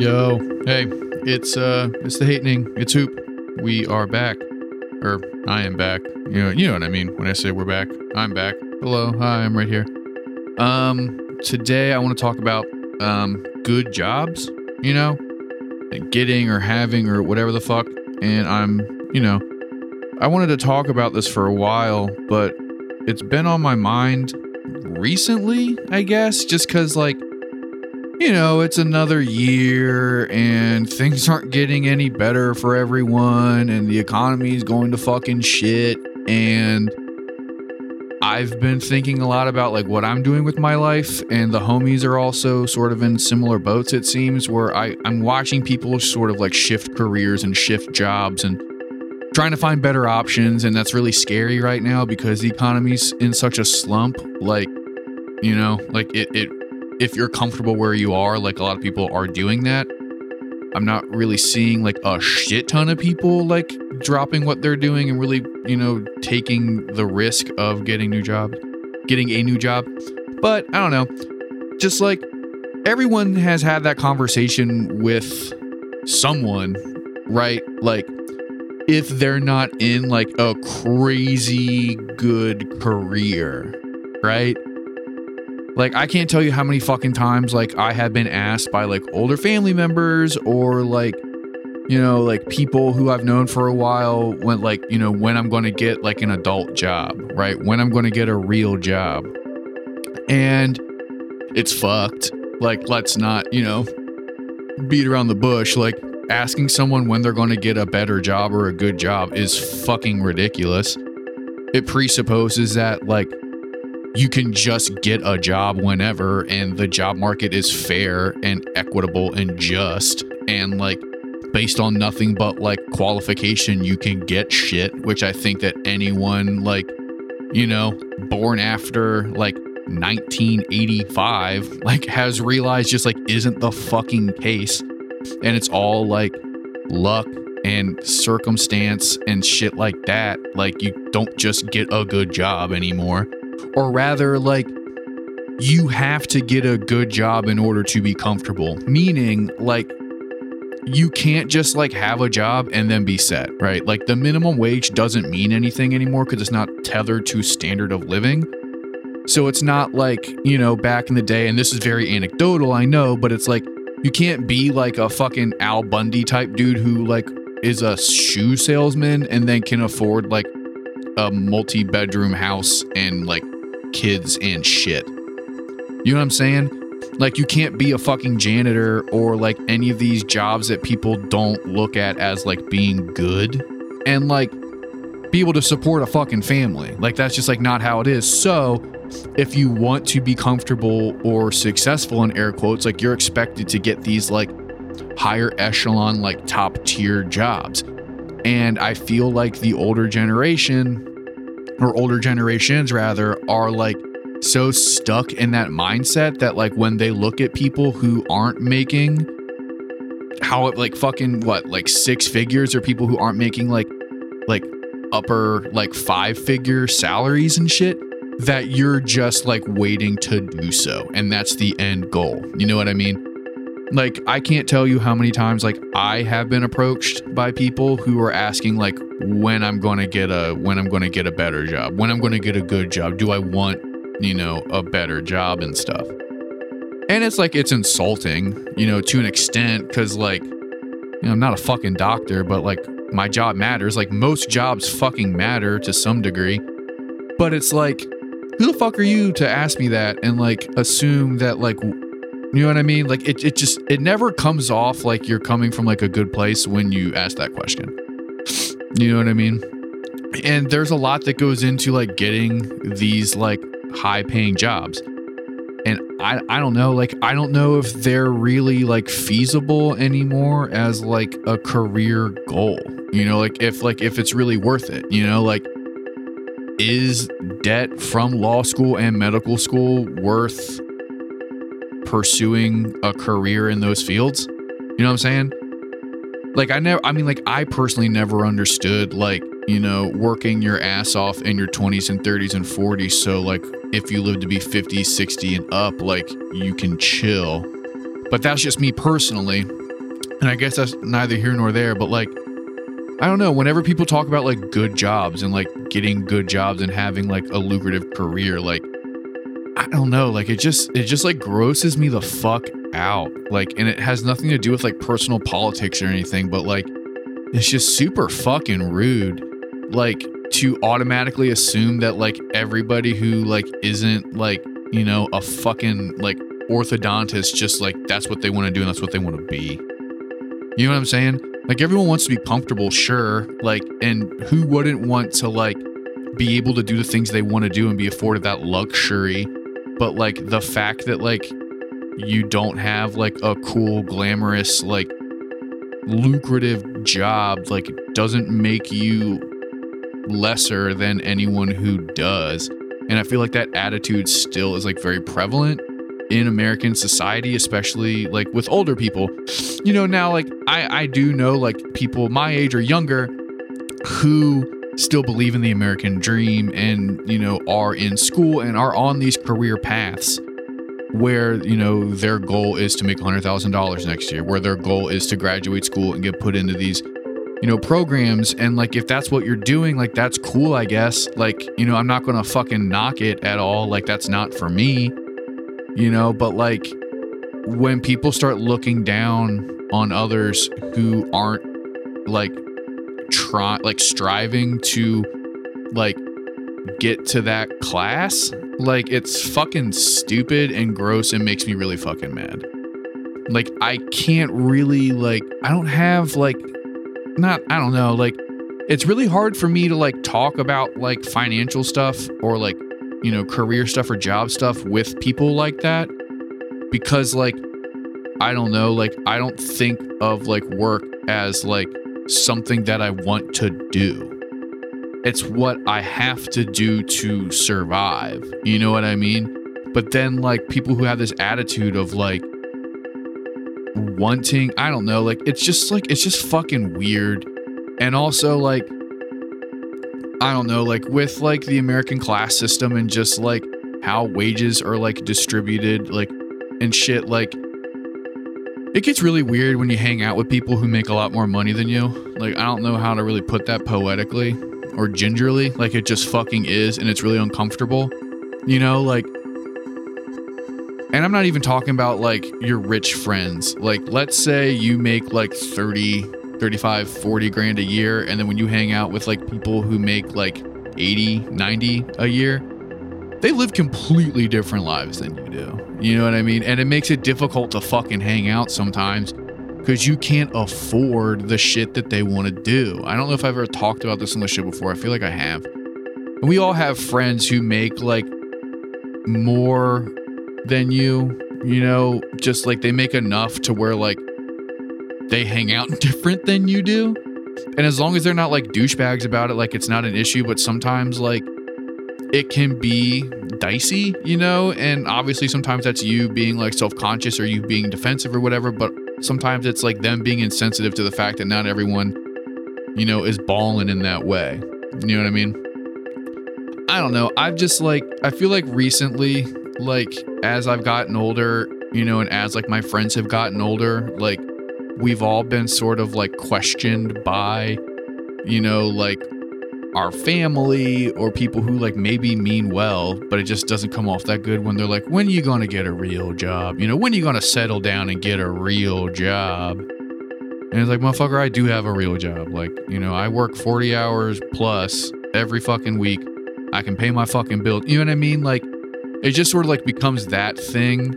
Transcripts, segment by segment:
Yo, hey, it's the Hatening. It's Hoop. We are back, or I am back. You know what I mean when I say we're back. I'm back. Hello, hi, I'm right here. Today I want to talk about good jobs. You know, getting or having or whatever the fuck. And I wanted to talk about this for a while, but it's been on my mind recently, I guess, just because it's another year and things aren't getting any better for everyone and the economy is going to fucking shit. And I've been thinking a lot about what I'm doing with my life, and the homies are also sort of in similar boats, it seems, where I'm watching people sort of shift careers and shift jobs and trying to find better options. And that's really scary right now because the economy's in such a slump. If you're comfortable where you are, a lot of people are doing that. I'm not really seeing a shit ton of people dropping what they're doing and really, taking the risk of getting a new job. But I don't know, just everyone has had that conversation with someone, right? If they're not in a crazy good career, right? I can't tell you how many fucking times, I have been asked by, older family members or, people who I've known for a while when, when I'm going to get, an adult job, right? When I'm going to get a real job. And it's fucked. Let's not, beat around the bush. Asking someone when they're going to get a better job or a good job is fucking ridiculous. It presupposes that, you can just get a job whenever, and the job market is fair and equitable and just, and based on nothing but qualification, you can get shit, which I think that anyone born after 1985 has realized just isn't the fucking case. And it's all luck and circumstance and shit like that. You don't just get a good job anymore. Or rather, you have to get a good job in order to be comfortable. Meaning, you can't just, have a job and then be set, right? The minimum wage doesn't mean anything anymore because it's not tethered to standard of living. So it's not back in the day, and this is very anecdotal, I know, but it's you can't be, a fucking Al Bundy type dude who, is a shoe salesman and then can afford, a multi-bedroom house and kids and shit. You know what I'm saying? You can't be a fucking janitor or any of these jobs that people don't look at as being good and be able to support a fucking family. That's just not how it is. So if you want to be comfortable or successful in air quotes, you're expected to get these higher echelon, top tier jobs. And I feel the older generation, or older generations rather, are so stuck in that mindset that when they look at people who aren't making six figures, or people who aren't making upper five figure salaries and shit, that you're just waiting to do so. And that's the end goal. You know what I mean? I can't tell you how many times, I have been approached by people who are asking, when I'm going to get a better job, when I'm going to get a good job, do I want, a better job and stuff. And it's it's insulting, to an extent, because, I'm not a fucking doctor, but, my job matters. Most jobs fucking matter to some degree, but it's who the fuck are you to ask me that and, assume that, you know what I mean? It never comes off you're coming from a good place when you ask that question. You know what I mean? And there's a lot that goes into getting these high paying jobs. And I don't know, I don't know if they're really feasible anymore as a career goal. If it's really worth it, is debt from law school and medical school worth pursuing a career in those fields? You know what I'm saying? I personally never understood, working your ass off in your 20s and 30s and 40s. So if you live to be 50, 60 and up, you can chill. But that's just me personally. And I guess that's neither here nor there, but like, I don't know, whenever people talk about like good jobs and like getting good jobs and having like a lucrative career, like, I don't know, like it just like grosses me the fuck out. Like, and it has nothing to do with like personal politics or anything, but like, it's just super fucking rude. Like, to automatically assume that like everybody who like isn't like, you know, a fucking like orthodontist, just like that's what they want to do and that's what they want to be. You know what I'm saying? Like, everyone wants to be comfortable, sure. Like, and who wouldn't want to like be able to do the things they want to do and be afforded that luxury? But like the fact that like you don't have like a cool, glamorous, like lucrative job, like doesn't make you lesser than anyone who does. And I feel like that attitude still is like very prevalent in American society, especially like with older people. You know, now like I do know like people my age or younger who still believe in the American dream and, you know, are in school and are on these career paths where, you know, their goal is to make $100,000 next year, where their goal is to graduate school and get put into these, you know, programs. And like, if that's what you're doing, like, that's cool, I guess. Like, you know, I'm not going to fucking knock it at all. Like, that's not for me, you know, but like when people start looking down on others who aren't like striving to like get to that class, like it's fucking stupid and gross and makes me really fucking mad. Like, I can't really like, I don't have like, not, I don't know, like it's really hard for me to like talk about like financial stuff or like, you know, career stuff or job stuff with people like that, because like, I don't know, like I don't think of like work as like something that I want to do. It's what I have to do to survive. You know what I mean? But then like people who have this attitude of like wanting, I don't know, like it's just fucking weird. And also like, I don't know, like with like the American class system and just like how wages are like distributed, like and shit, like it gets really weird when you hang out with people who make a lot more money than you. Like, I don't know how to really put that poetically or gingerly. Like, it just fucking is, and it's really uncomfortable. You know, like, and I'm not even talking about like your rich friends. Like, let's say you make like 30, 35, 40 grand a year. And then when you hang out with like people who make like 80, 90 a year, they live completely different lives than you do. You know what I mean? And it makes it difficult to fucking hang out sometimes because you can't afford the shit that they want to do. I don't know if I've ever talked about this on the show before. I feel like I have. And we all have friends who make like more than you, you know, just like they make enough to where like they hang out different than you do. And as long as they're not like douchebags about it, like it's not an issue. But sometimes like it can be dicey, you know, and obviously sometimes that's you being like self-conscious or you being defensive or whatever, but sometimes it's like them being insensitive to the fact that not everyone, you know, is balling in that way. You know what I mean? I don't know. I've just like, I feel like recently, like as I've gotten older, you know, and as like my friends have gotten older, like we've all been sort of like questioned by, you know, like our family or people who like maybe mean well, but it just doesn't come off that good when they're like, when are you going to get a real job? You know, when are you going to settle down and get a real job? And it's like, motherfucker, I do have a real job. Like, you know, I work 40 hours plus every fucking week. I can pay my fucking bill. You know what I mean? Like, it just sort of like becomes that thing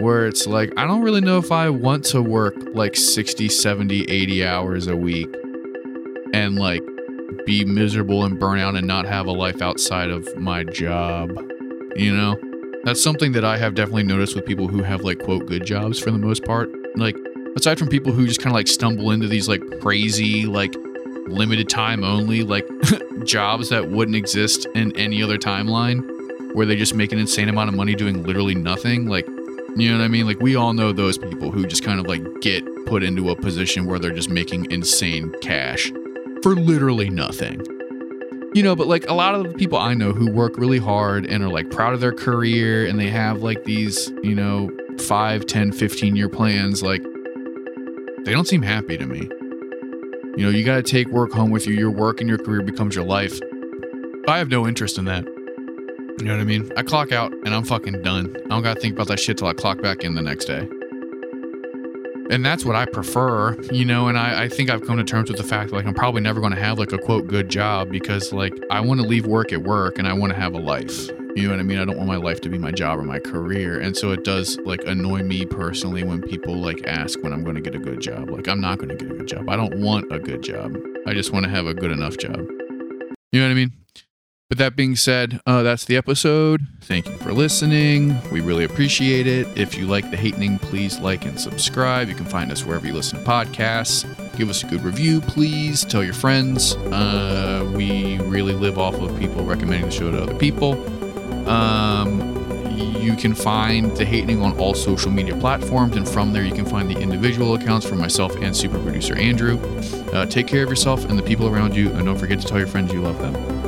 where it's like, I don't really know if I want to work like 60, 70, 80 hours a week and like be miserable and burn out and not have a life outside of my job. You know, that's something that I have definitely noticed with people who have like quote good jobs for the most part, like aside from people who just kind of like stumble into these like crazy like limited time only like jobs that wouldn't exist in any other timeline where they just make an insane amount of money doing literally nothing. Like, you know what I mean? Like we all know those people who just kind of like get put into a position where they're just making insane cash for literally nothing, you know. But like a lot of the people I know who work really hard and are like proud of their career and they have like these, you know, 5, 10, 15 year plans, like They don't seem happy to me. You know, you got to take work home with you. Your work and your career becomes your life. I have no interest in that. You know what I mean? I clock out and I'm fucking done. I don't got to think about that shit till I clock back in the next day. And that's what I prefer, you know, and I think I've come to terms with the fact that, like, I'm probably never going to have, like, a quote good job because, like, I want to leave work at work and I want to have a life. You know what I mean? I don't want my life to be my job or my career. And so it does, like, annoy me personally when people, like, ask when I'm going to get a good job. Like, I'm not going to get a good job. I don't want a good job. I just want to have a good enough job. You know what I mean? But that being said, that's the episode. Thank you for listening. We really appreciate it. If you like The Hatening, please like and subscribe. You can find us wherever you listen to podcasts. Give us a good review, please. Tell your friends. We really live off of people recommending the show to other people. You can find The Hatening on all social media platforms, and from there you can find the individual accounts for myself and super producer Andrew. Take care of yourself and the people around you, and don't forget to tell your friends you love them.